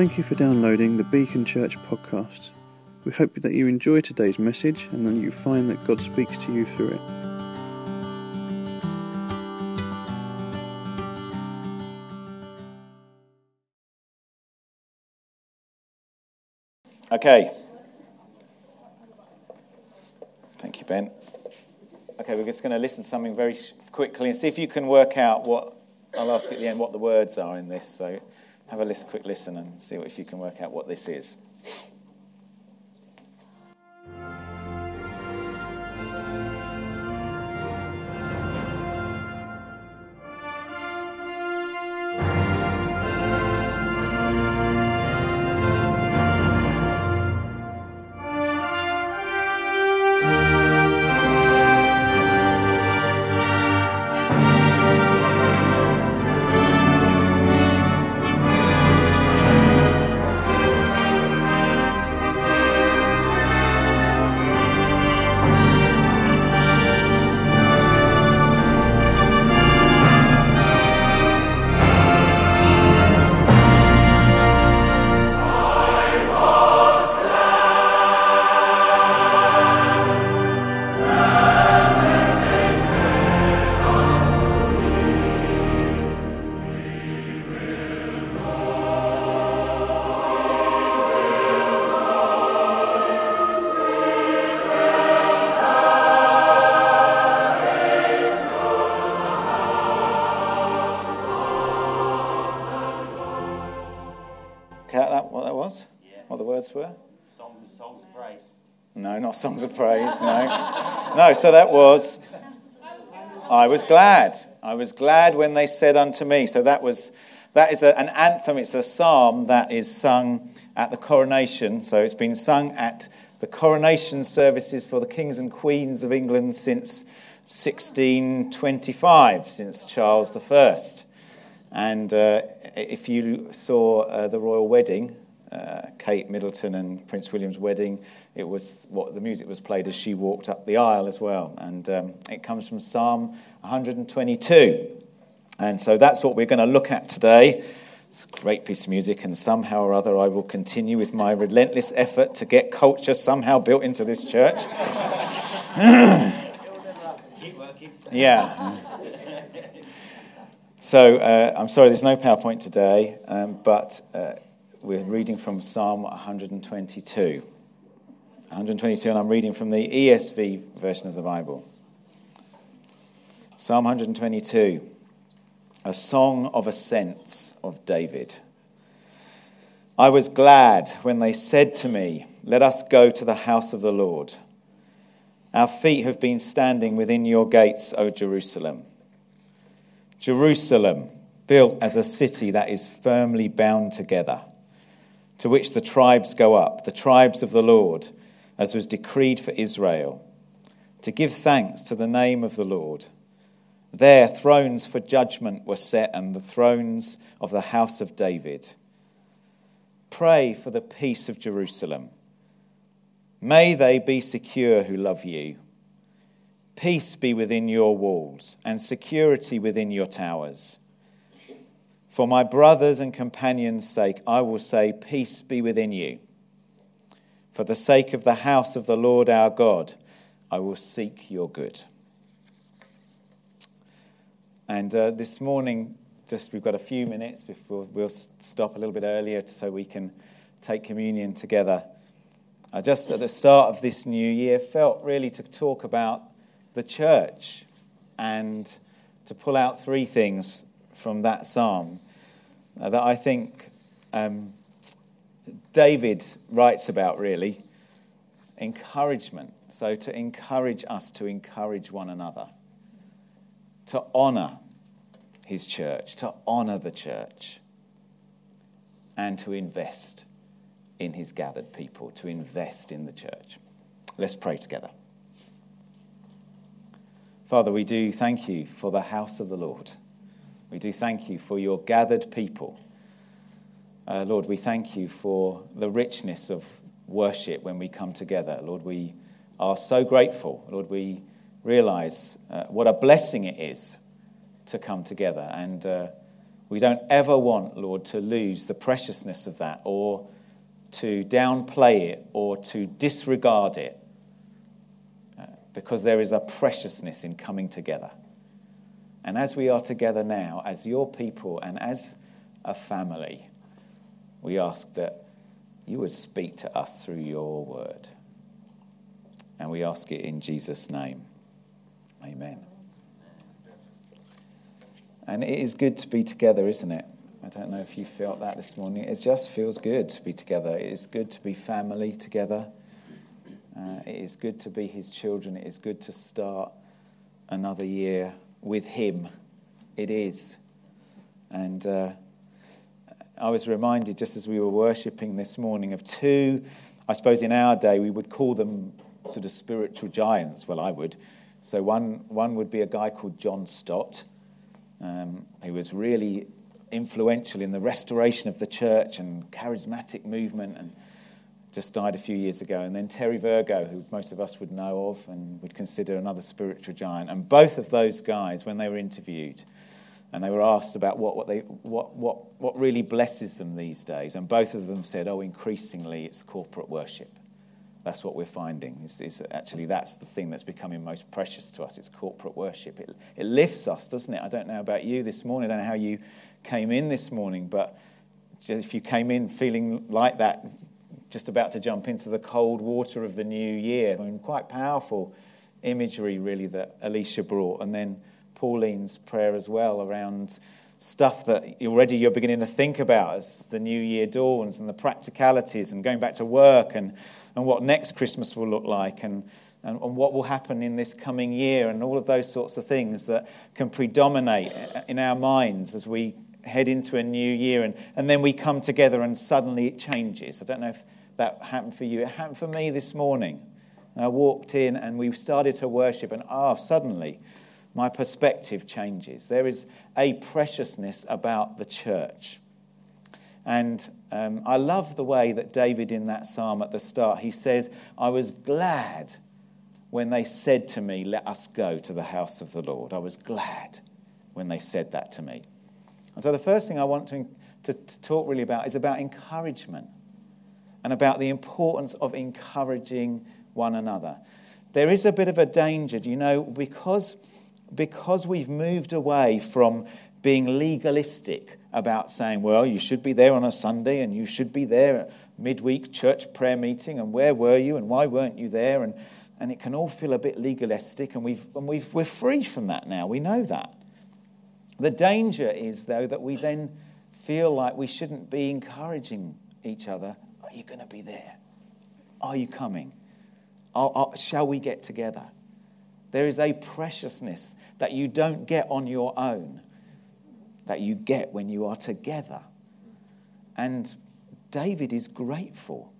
Thank you for downloading the Beacon Church podcast. We hope that you enjoy today's message and that you find that God speaks to you through it. Okay. Thank you, Ben. Okay, we're just going to listen to something very quickly and see if you can work out what, I'll ask you at the end what the words are in this, so have a quick listen and see if you can work out what this is. Were? Songs of praise. No, not songs of praise, no. No, so that was, I was glad when they said unto me. So that is an anthem. It's a psalm that is sung at the coronation. So it's been sung at the coronation services for the kings and queens of England since 1625, since Charles I. And if you saw the royal wedding, Kate Middleton and Prince William's wedding, it was what the music was played as she walked up the aisle as well. And it comes from Psalm 122. And so that's what we're going to look at today. It's a great piece of music, and somehow or other I will continue with my relentless effort to get culture somehow built into this church. Yeah. So I'm sorry there's no PowerPoint today, but... We're reading from Psalm 122. 122, and I'm reading from the ESV version of the Bible. Psalm 122, a song of ascents of David. I was glad when they said to me, "Let us go to the house of the Lord." Our feet have been standing within your gates, O Jerusalem. Jerusalem, built as a city that is firmly bound together, to which the tribes go up, the tribes of the Lord, as was decreed for Israel, to give thanks to the name of the Lord. There thrones for judgment were set, and the thrones of the house of David. Pray for the peace of Jerusalem. May they be secure who love you. Peace be within your walls, and security within your towers. For my brothers and companions' sake, I will say, peace be within you. For the sake of the house of the Lord our God, I will seek your good. And this morning, just we've got a few minutes before we'll stop a little bit earlier so we can take communion together. I just at the start of this new year felt really to talk about the church and to pull out three things from that psalm that I think David writes about, really. Encouragement. So to encourage us to encourage one another, to honour his church, to honour the church, and to invest in his gathered people, to invest in the church. Let's pray together. Father, we do thank you for the house of the Lord. We do thank you for your gathered people. Lord, we thank you for the richness of worship when we come together. Lord, we are so grateful. Lord, we realise what a blessing it is to come together. And We don't ever want, Lord, to lose the preciousness of that or to downplay it or to disregard it, because there is a preciousness in coming together. And as we are together now, as your people and as a family, we ask that you would speak to us through your word. And we ask it in Jesus' name. Amen. And it is good to be together, isn't it? I don't know if you felt that this morning. It just feels good to be together. It is good to be family together. It is good to be his children. It is good to start another year with him. It is. And I was reminded, just as we were worshipping this morning, of two, I suppose in our day we would call them sort of spiritual giants. Well, I would. So one would be a guy called John Stott, who was really influential in the restoration of the church and charismatic movement, and just died a few years ago. And then Terry Virgo, who most of us would know of and would consider another spiritual giant. And both of those guys, when they were interviewed and they were asked about what really blesses them these days, and both of them said, increasingly it's corporate worship. That's what we're finding. It's actually, that's the thing that's becoming most precious to us. It's corporate worship. It lifts us, doesn't it? I don't know about you this morning. I don't know how you came in this morning, but if you came in feeling like that, just about to jump into the cold water of the new year. I mean, quite powerful imagery, really, that Alicia brought. And then Pauline's prayer as well around stuff that already you're beginning to think about as the new year dawns, and the practicalities and going back to work, and what next Christmas will look like, and what will happen in this coming year, and all of those sorts of things that can predominate in our minds as we head into a new year. And then we come together and suddenly it changes. I don't know if that happened for you. It happened for me this morning. I walked in and we started to worship, and suddenly my perspective changes. There is a preciousness about the church. And I love the way that David in that psalm at the start, he says, I was glad when they said to me, let us go to the house of the Lord. I was glad when they said that to me. And so the first thing I want to talk really about is about encouragement and about the importance of encouraging one another. There is a bit of a danger, you know, because we've moved away from being legalistic about saying, well, you should be there on a Sunday and you should be there at midweek church prayer meeting, and where were you and why weren't you there? And it can all feel a bit legalistic, and we're free from that now. We know that. The danger is, though, that we then feel like we shouldn't be encouraging each other. Are you going to be there? Are you coming? Shall we get together? There is a preciousness that you don't get on your own, that you get when you are together. And David is grateful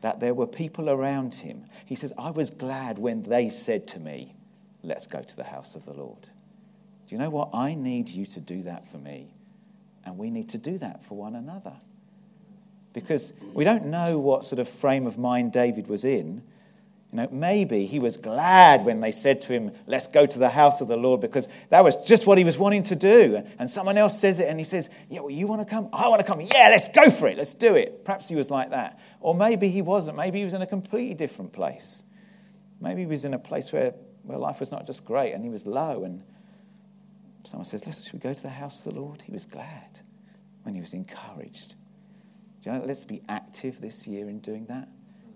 that there were people around him. He says, I was glad when they said to me, let's go to the house of the Lord. Do you know what? I need you to do that for me. And we need to do that for one another. Because we don't know what sort of frame of mind David was in. You know, maybe he was glad when they said to him, let's go to the house of the Lord, because that was just what he was wanting to do. And someone else says it and he says, yeah, well, you want to come? I want to come. Yeah, let's go for it. Let's do it. Perhaps he was like that. Or maybe he wasn't. Maybe he was in a completely different place. Maybe he was in a place where life was not just great and he was low. And someone says, listen, should we go to the house of the Lord? He was glad when he was encouraged. Do you know, let's be active this year in doing that,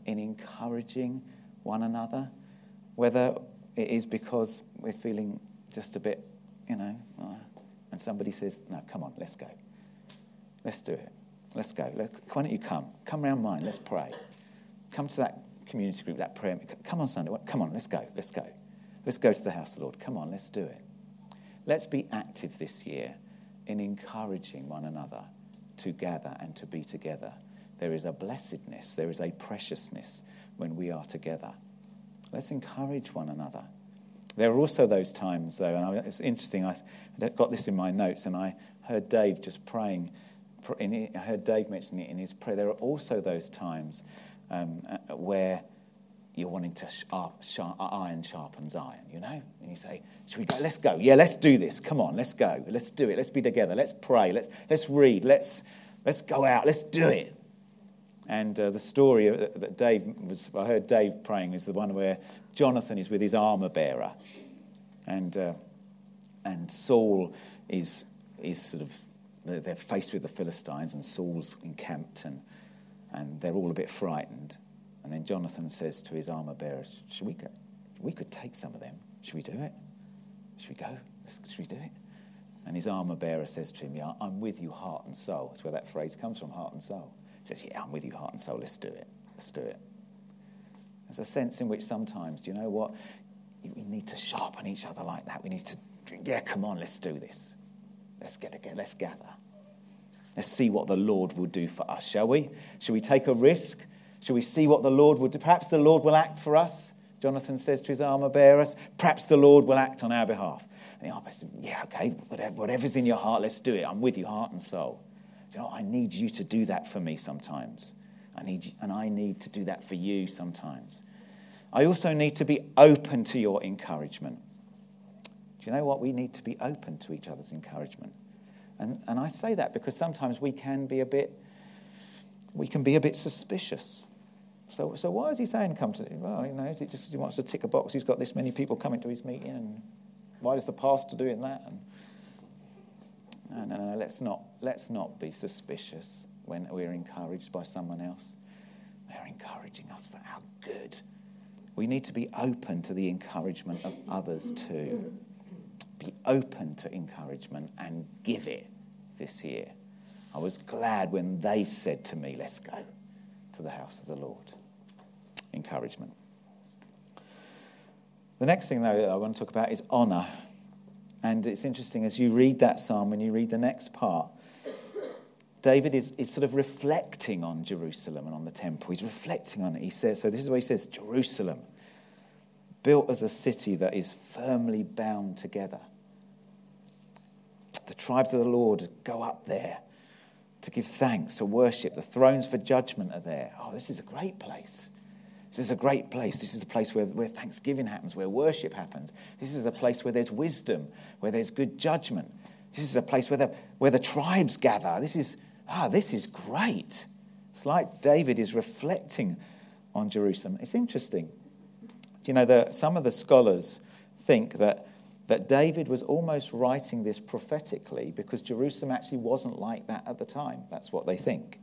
in encouraging one another, whether it is because we're feeling just a bit, you know, and somebody says, no, come on, let's go. Let's do it. Let's go. Why don't you come? Come round mine. Let's pray. Come to that community group, that prayer. Come on Sunday. Come on, let's go. Let's go. Let's go to the house of the Lord. Come on, let's do it. Let's be active this year in encouraging one another to gather and to be together. There is a blessedness, there is a preciousness when we are together. Let's encourage one another. There are also those times, though, and it's interesting, I got this in my notes, and I heard Dave just praying, I heard Dave mentioning it in his prayer. There are also those times where you're wanting to iron sharpens iron, you know? And you say, should we go? Let's go. Yeah, let's do this. Come on, let's go. Let's do it. Let's be together. Let's pray. Let's read. Let's go out. Let's do it. And the story that I heard Dave praying is the one where Jonathan is with his armor bearer, and Saul is sort of, they're faced with the Philistines, and Saul's encamped, and they're all a bit frightened. And then Jonathan says to his armor-bearer, should we go? We could take some of them. Should we do it? Should we go? Should we do it? And his armor-bearer says to him, yeah, I'm with you heart and soul. That's where that phrase comes from, heart and soul. He says, yeah, I'm with you heart and soul. Let's do it. Let's do it. There's a sense in which sometimes, do you know what? We need to sharpen each other like that. We need to, yeah, come on, let's do this. Let's get together. Let's gather. Let's see what the Lord will do for us, shall we? Shall we take a risk? Shall we see what the Lord will do? Perhaps the Lord will act for us, Jonathan says to his armor-bearer. Perhaps the Lord will act on our behalf. And the armor-bearer says, yeah, okay, whatever's in your heart, let's do it. I'm with you, heart and soul. You know, I need you to do that for me sometimes. I need to do that for you sometimes. I also need to be open to your encouragement. Do you know what? We need to be open to each other's encouragement. And I say that because sometimes we can be a bit suspicious. So why is he saying come to him? Well, you know, is it just he wants to tick a box? He's got this many people coming to his meeting, and why is the pastor doing that? And no, let's not be suspicious when we're encouraged by someone else. They're encouraging us for our good. We need to be open to the encouragement of others too. Be open to encouragement and give it this year. I was glad when they said to me, let's go to the house of the Lord. Encouragement. The next thing, though, that I want to talk about is honour. And it's interesting, as you read that psalm, when you read the next part, David is sort of reflecting on Jerusalem and on the temple. He's reflecting on it. He says, so this is what he says, Jerusalem, built as a city that is firmly bound together. The tribes of the Lord go up there to give thanks, to worship. The thrones for judgment are there. Oh, this is a great place. This is a great place. This is a place where thanksgiving happens, where worship happens. This is a place where there's wisdom, where there's good judgment. This is a place where the tribes gather. This is great. It's like David is reflecting on Jerusalem. It's interesting. You know, some of the scholars think that David was almost writing this prophetically because Jerusalem actually wasn't like that at the time. That's what they think.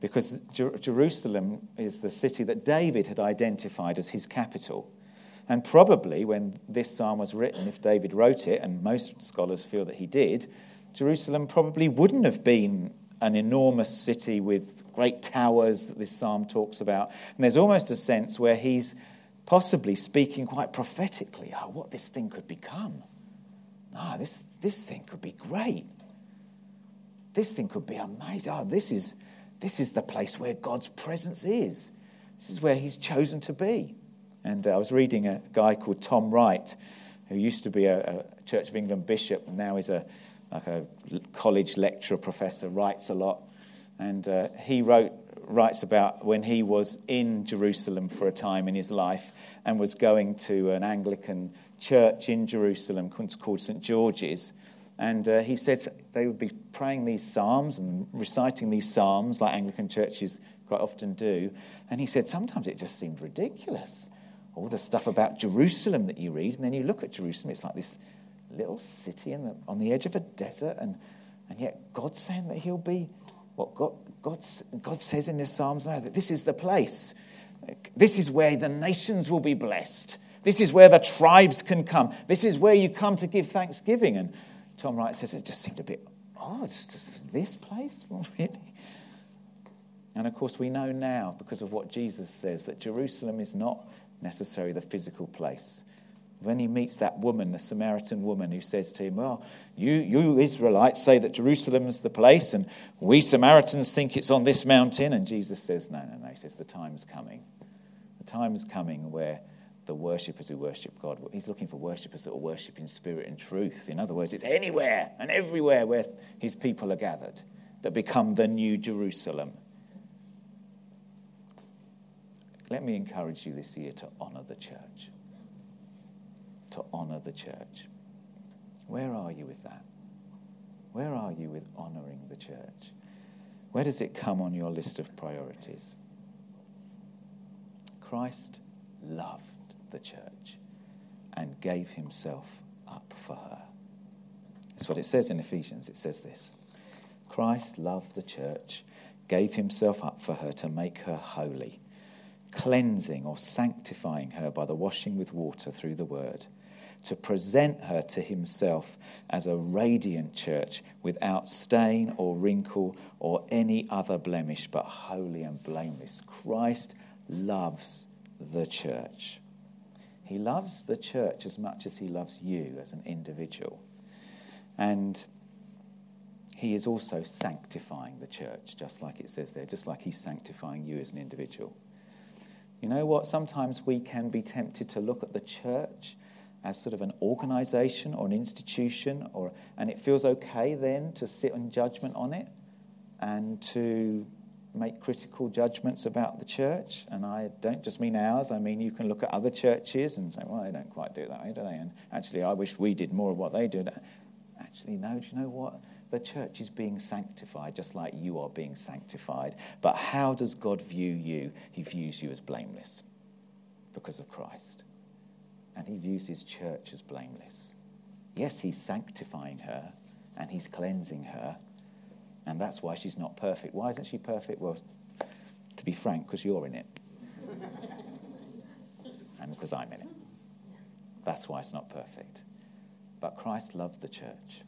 Because Jerusalem is the city that David had identified as his capital. And probably when this psalm was written, if David wrote it, and most scholars feel that he did, Jerusalem probably wouldn't have been an enormous city with great towers that this psalm talks about. And there's almost a sense where he's possibly speaking quite prophetically, what this thing could become. This thing could be great. This thing could be amazing. This is the place where God's presence is. This is where he's chosen to be. And I was reading a guy called Tom Wright, who used to be a Church of England bishop, and now is a college lecturer, professor, writes a lot. And he writes about when he was in Jerusalem for a time in his life and was going to an Anglican church in Jerusalem called St. George's. And he said they would be praying these psalms and reciting these psalms like Anglican churches quite often do. And he said sometimes it just seemed ridiculous. All the stuff about Jerusalem that you read, and then you look at Jerusalem, it's like this little city on the edge of a desert, and yet God's saying that he'll be... What God says in his Psalms now, that this is the place. This is where the nations will be blessed. This is where the tribes can come. This is where you come to give thanksgiving. And Tom Wright says it just seemed a bit odd. This place? Well, really? And of course we know now, because of what Jesus says, that Jerusalem is not necessarily the physical place. When he meets that woman, the Samaritan woman, who says to him, well, you Israelites say that Jerusalem's the place, and we Samaritans think it's on this mountain. And Jesus says, no. He says, the time's coming. The time's coming where the worshippers who worship God, he's looking for worshippers that will worship in spirit and truth. In other words, it's anywhere and everywhere where his people are gathered that become the new Jerusalem. Let me encourage you this year to honor the church. To honor the church. Where are you with that? Where are you with honoring the church? Where does it come on your list of priorities? Christ loved the church and gave himself up for her. That's what it says in Ephesians. It says this: Christ loved the church, gave himself up for her to make her holy, cleansing or sanctifying her by the washing with water through the word, to present her to himself as a radiant church without stain or wrinkle or any other blemish, but holy and blameless. Christ loves the church. He loves the church as much as he loves you as an individual. And he is also sanctifying the church, just like it says there, just like he's sanctifying you as an individual. You know what? Sometimes we can be tempted to look at the church as sort of an organisation or an institution, and it feels okay then to sit in judgment on it and to make critical judgments about the church. And I don't just mean ours. I mean, you can look at other churches and say, well, they don't quite do that way, do they? And actually, I wish we did more of what they do. Actually, no, do you know what? The church is being sanctified just like you are being sanctified. But how does God view you? He views you as blameless because of Christ. And he views his church as blameless. Yes, he's sanctifying her and he's cleansing her. And that's why she's not perfect. Why isn't she perfect? Well, to be frank, because you're in it. And because I'm in it. That's why it's not perfect. But Christ loves the church.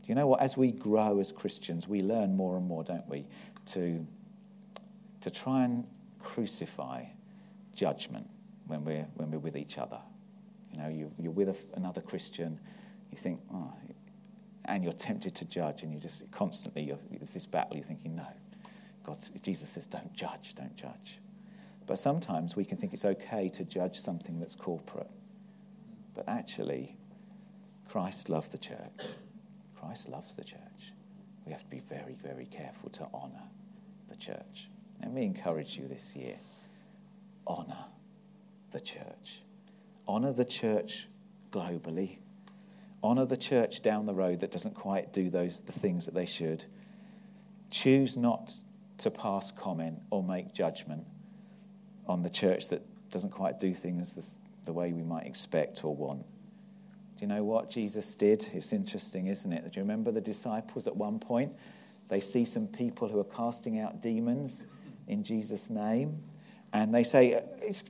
Do you know what? As we grow as Christians, we learn more and more, don't we, to try and crucify judgment when we're with each other. You know, you're with another Christian, you think, oh, and you're tempted to judge, and you just constantly, it's this battle, you're thinking, no, God, Jesus says, don't judge. But sometimes we can think it's okay to judge something that's corporate. But actually, Christ loved the church. Christ loves the church. We have to be very, very careful to honour the church. Let me encourage you this year. Honour the church. Honour the church globally. Honour the church down the road that doesn't quite do the things that they should. Choose not to pass comment or make judgment on the church that doesn't quite do things the way we might expect or want. Do you know what Jesus did? It's interesting, isn't it? Do you remember the disciples at one point? They see some people who are casting out demons in Jesus' name. And they say,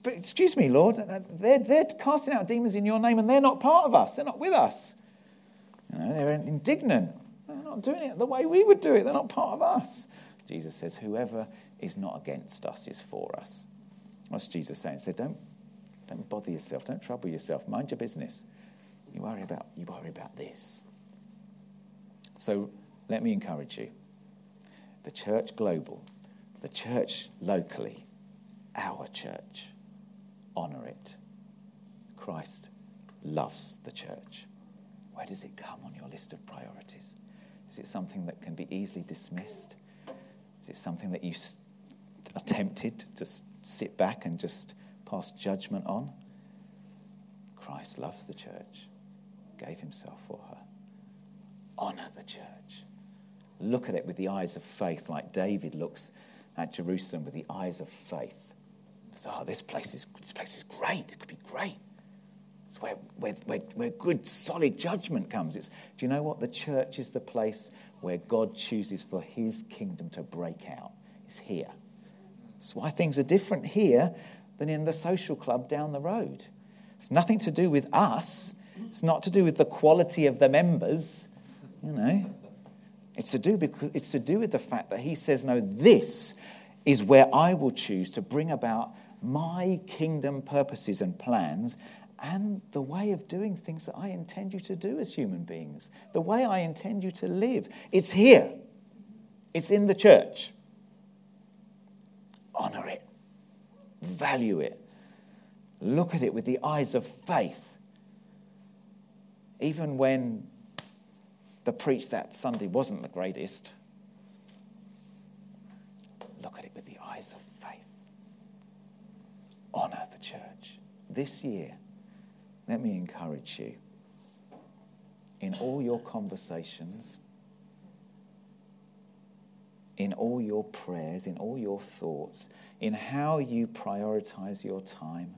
excuse me, Lord, they're casting out demons in your name and they're not part of us. They're not with us. You know, they're indignant. They're not doing it the way we would do it. They're not part of us. Jesus says, whoever is not against us is for us. What's Jesus saying? He said, don't bother yourself. Don't trouble yourself. Mind your business. You worry about this. So let me encourage you. The church global, the church locally, our church, honour it. Christ loves the church. Where does it come on your list of priorities? Is it something that can be easily dismissed? Is it something that you are tempted to sit back and just pass judgment on? Christ loves the church, gave himself for her. Honour the church. Look at it with the eyes of faith, like David looks at Jerusalem with the eyes of faith. Oh, this place is great. It could be great. It's where good, solid judgment comes. Do you know what? The church is the place where God chooses for his kingdom to break out. It's here. That's why things are different here than in the social club down the road. It's nothing to do with us. It's not to do with the quality of the members, you know. It's to do with the fact that he says, no, this is where I will choose to bring about my kingdom purposes and plans and the way of doing things that I intend you to do as human beings, the way I intend you to live. It's here. It's in the church. Honour it. Value it. Look at it with the eyes of faith. Even when the preach that Sunday wasn't the greatest. Look at it with the eyes of faith. this year, let me encourage you in all your conversations, in all your prayers, in all your thoughts, in how you prioritize your time,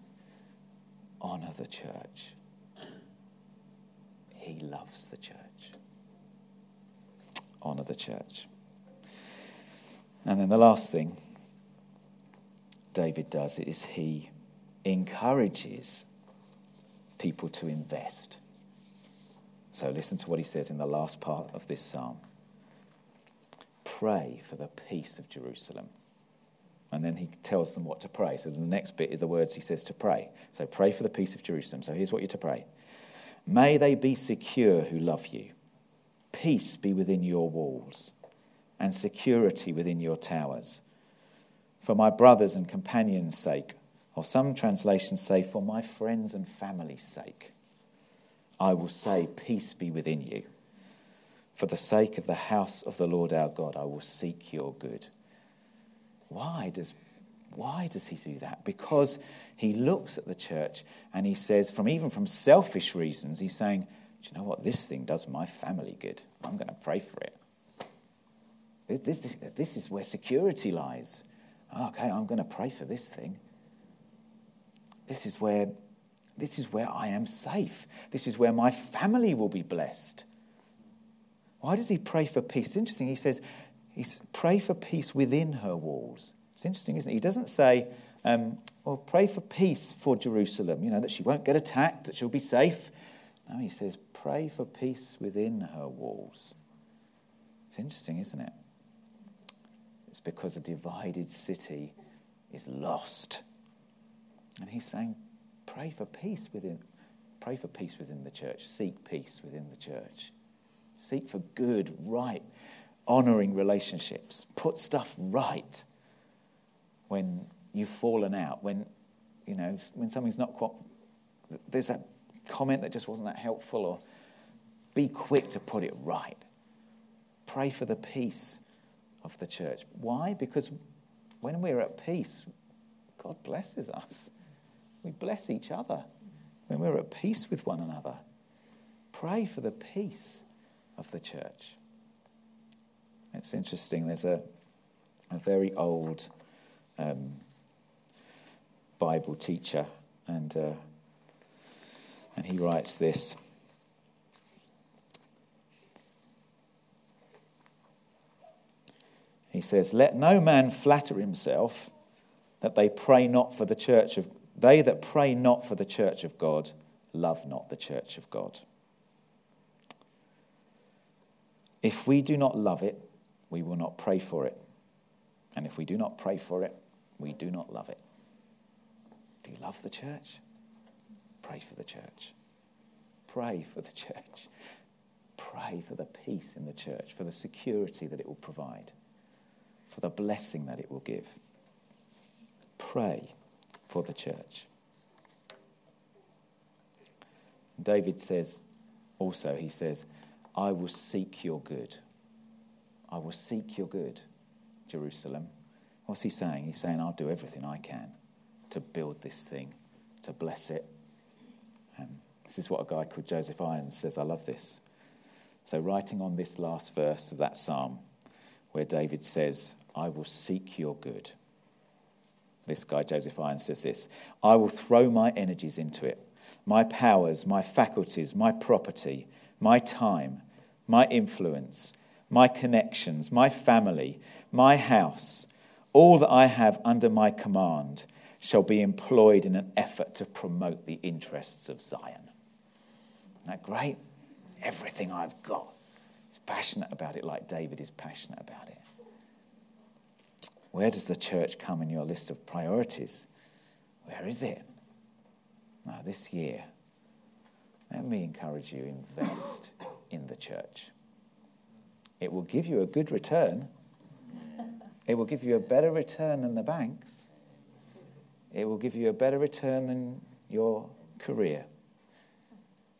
honor the church. He loves the church. Honor the church. And then the last thing David does is he encourages people to invest. So listen to what he says in the last part of this psalm. Pray for the peace of Jerusalem. And then he tells them what to pray. So the next bit is the words he says to pray. So pray for the peace of Jerusalem. So here's what you're to pray. May they be secure who love you. Peace be within your walls and security within your towers. For my brothers and companions' sake, or some translations say, for my friends and family's sake, I will say, peace be within you. For the sake of the house of the Lord our God, I will seek your good. Why does he do that? Because he looks at the church and he says, even from selfish reasons, he's saying, do you know what? This thing does my family good. I'm going to pray for it. This is where security lies. Okay, I'm going to pray for this thing. This is where I am safe. This is where my family will be blessed. Why does he pray for peace? It's interesting. He says, pray for peace within her walls. It's interesting, isn't it? He doesn't say, pray for peace for Jerusalem, that she won't get attacked, that she'll be safe. No, he says, pray for peace within her walls. It's interesting, isn't it? It's because a divided city is lost. And he's saying, pray for peace within the church. Seek peace within the church. Seek for good, right, honouring relationships. Put stuff right when you've fallen out, when something's not quite... There's that comment that just wasn't that helpful, or be quick to put it right. Pray for the peace of the church. Why? Because when we're at peace, God blesses us. We bless each other when we're at peace with one another. Pray for the peace of the church. It's interesting, there's a very old Bible teacher, and he writes this. He says, "Let no man flatter himself that they that pray not for the church of God love not the church of God. If we do not love it, we will not pray for it. And if we do not pray for it, we do not love it." Do you love the church? Pray for the church. Pray for the church. Pray for the peace in the church, for the security that it will provide, for the blessing that it will give. Pray for the church. David says, I will seek your good. I will seek your good, Jerusalem. What's he saying? He's saying, I'll do everything I can to build this thing, to bless it. This is what a guy called Joseph Irons says. I love this. So writing on this last verse of that psalm, where David says, I will seek your good. This guy, Joseph Irons, says this: I will throw my energies into it, my powers, my faculties, my property, my time, my influence, my connections, my family, my house, all that I have under my command shall be employed in an effort to promote the interests of Zion. Isn't that great? Everything I've got. He's passionate about it like David is passionate about it. Where does the church come in your list of priorities? Where is it? Now, this year, let me encourage you, invest in the church. It will give you a good return. It will give you a better return than the banks. It will give you a better return than your career.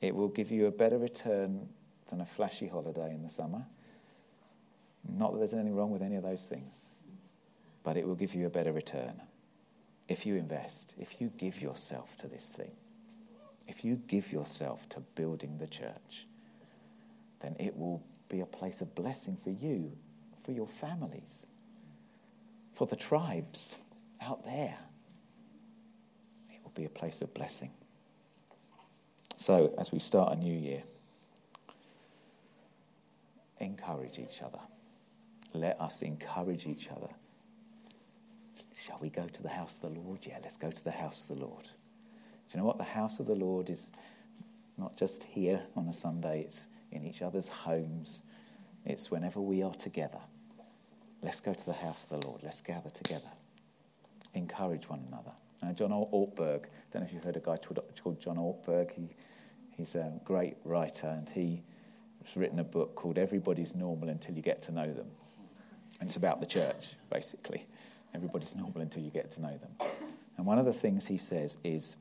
It will give you a better return than a flashy holiday in the summer. Not that there's anything wrong with any of those things, but it will give you a better return. if you invest, if you give yourself to this thing, if you give yourself to building the church, then it will be a place of blessing for you, for your families, for the tribes out there. It will be a place of blessing. So, as we start a new year, encourage each other. Let us encourage each other. Shall we go to the house of the Lord? Yeah, let's go to the house of the Lord. Do you know what? The house of the Lord is not just here on a Sunday, it's in each other's homes. It's whenever we are together. Let's go to the house of the Lord. Let's gather together. Encourage one another. Now, John Ortberg, I don't know if you've heard a guy called John Ortberg. He's a great writer, and he's written a book called Everybody's Normal Until You Get to Know Them. And it's about the church, basically. Everybody's normal until you get to know them. And one of the things he says is,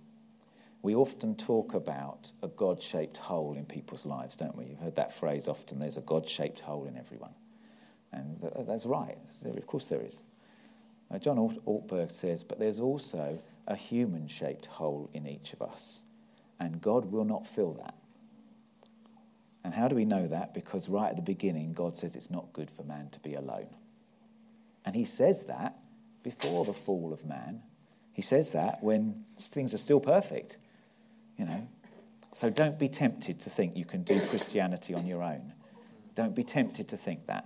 we often talk about a God-shaped hole in people's lives, don't we? You've heard that phrase often, there's a God-shaped hole in everyone. And that's right, of course there is. John Ortberg says, but there's also a human-shaped hole in each of us, and God will not fill that. And how do we know that? Because right at the beginning, God says it's not good for man to be alone. And he says that before the fall of man. He says that when things are still perfect, you know. So don't be tempted to think you can do Christianity on your own. Don't be tempted to think that.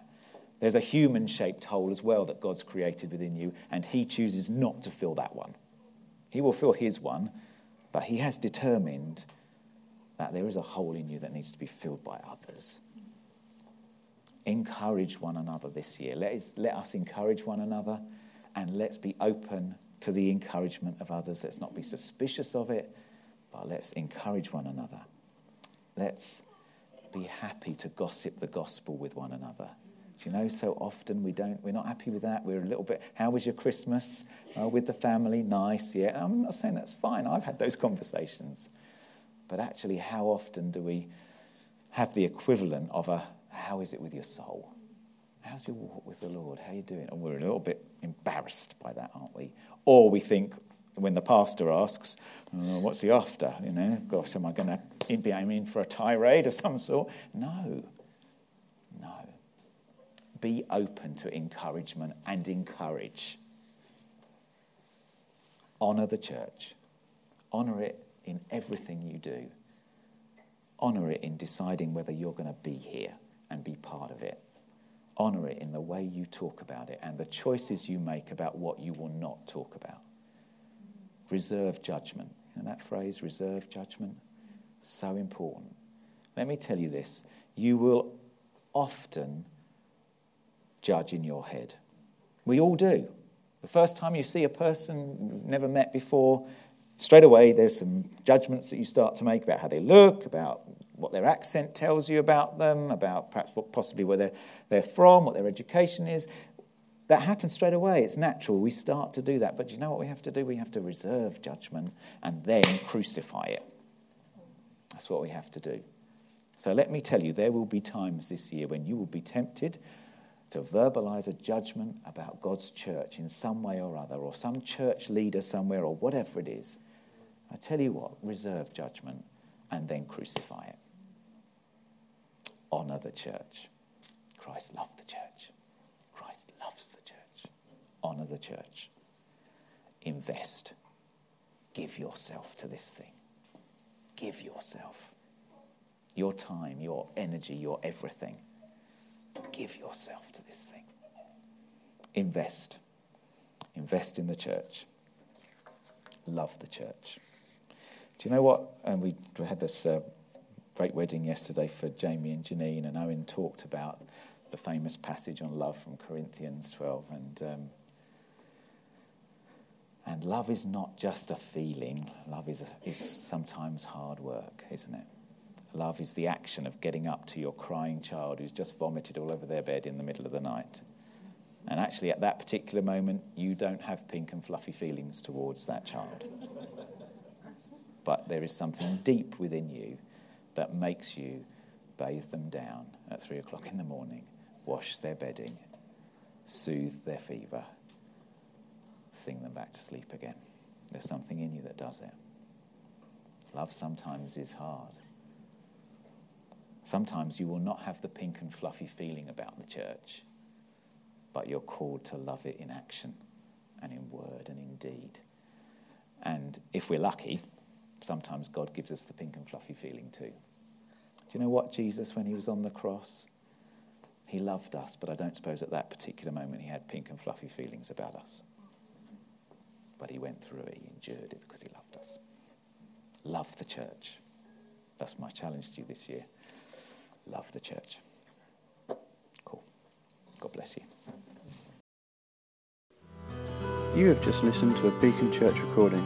There's a human-shaped hole as well that God's created within you, and he chooses not to fill that one. He will fill his one, but he has determined that there is a hole in you that needs to be filled by others. Encourage one another this year. Let us encourage one another, and let's be open to the encouragement of others. Let's not be suspicious of it, but let's encourage one another. Let's be happy to gossip the gospel with one another. Do you know, so often we're not happy with that. We're a little bit, how was your Christmas? With the family, nice, yeah. And I'm not saying that's fine. I've had those conversations. But actually, how often do we have the equivalent of a, how is it with your soul? How's your walk with the Lord? How are you doing? And we're a little bit embarrassed by that, aren't we? Or we think, when the pastor asks, what's the after? You know, gosh, am I going to be aiming for a tirade of some sort? No. Be open to encouragement and encourage. Honour the church. Honour it in everything you do. Honour it in deciding whether you're going to be here and be part of it. Honour it in the way you talk about it and the choices you make about what you will not talk about. Reserve judgment. You know that phrase, reserve judgment? So important. Let me tell you this. You will often judge in your head. We all do. The first time you see a person you've never met before, straight away there's some judgments that you start to make about how they look, about what their accent tells you about them, about perhaps where they're from, what their education is. That happens straight away. It's natural. We start to do that. But do you know what we have to do? We have to reserve judgment and then crucify it. That's what we have to do. So let me tell you, there will be times this year when you will be tempted to verbalise a judgment about God's church in some way or other, or some church leader somewhere, or whatever it is. I tell you what, reserve judgment and then crucify it. Honour the church. Christ loved the church. Christ loves the church. Honour the church. Invest. Give yourself to this thing. Give yourself. Your time, your energy, your everything. Give yourself to this thing. Invest. Invest in the church. Love the church. Do you know what? And we had this great wedding yesterday for Jamie and Janine, and Owen talked about the famous passage on love from Corinthians 12. And love is not just a feeling. Love is sometimes hard work, isn't it? Love is the action of getting up to your crying child who's just vomited all over their bed in the middle of the night. And actually, at that particular moment, you don't have pink and fluffy feelings towards that child. But there is something deep within you that makes you bathe them down at 3:00 in the morning, wash their bedding, soothe their fever, sing them back to sleep again. There's something in you that does it. Love sometimes is hard. Sometimes you will not have the pink and fluffy feeling about the church, but you're called to love it in action and in word and in deed. And if we're lucky, sometimes God gives us the pink and fluffy feeling too. Do you know what? Jesus, when he was on the cross, he loved us, but I don't suppose at that particular moment he had pink and fluffy feelings about us. But he went through it, he endured it because he loved us. Love the church. That's my challenge to you this year. Love the church. Cool. God bless you. You have just listened to a Beacon Church recording.